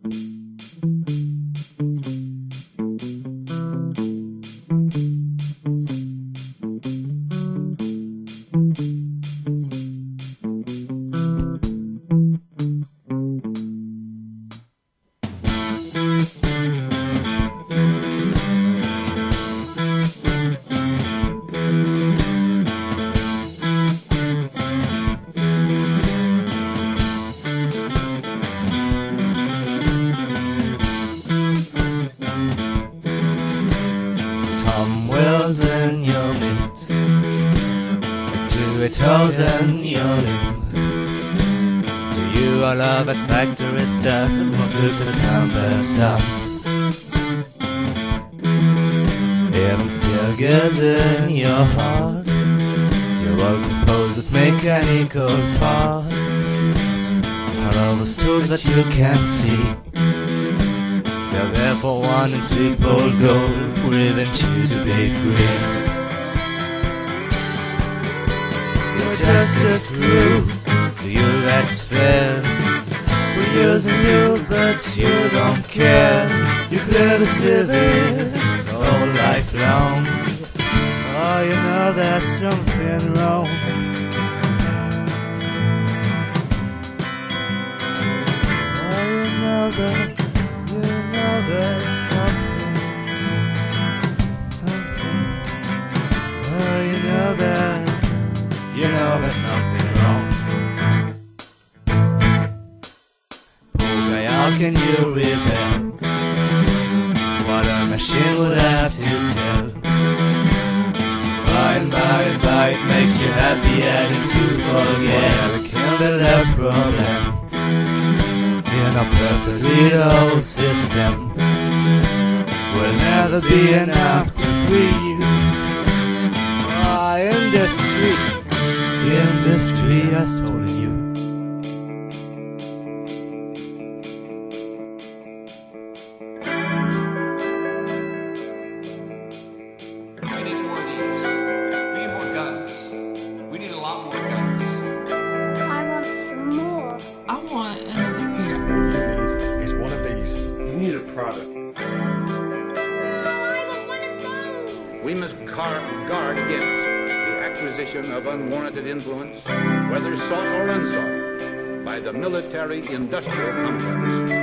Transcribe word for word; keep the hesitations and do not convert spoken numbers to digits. Thousand units, to a thousand units. To you I love at factory stuff, and what looks so cumbersome. Heaven still gives in your heart. Your world composed of mechanical parts are all those tools that you can't see. They're there for one and sweet old gold, will choose to be free. You're just a screw, to you that's fair. We're using you, but you don't care. You play the civics all life long. Oh, you know there's something wrong. You know there's something wrong. Poor guy, how can you repair what a machine would have to tell? By and by and by it makes you happy and you forget whatever kindled a problem in a perfectly old system will never be enough to free you. Oh, in the street, in this tree I stole you. We need more of these. We need more guns. We need a lot more guns. I want some more. I want another pair. What you need is one of these. You need a product. No, I want one of those. We must guard against acquisition of unwarranted influence, whether sought or unsought, by the military-industrial complex.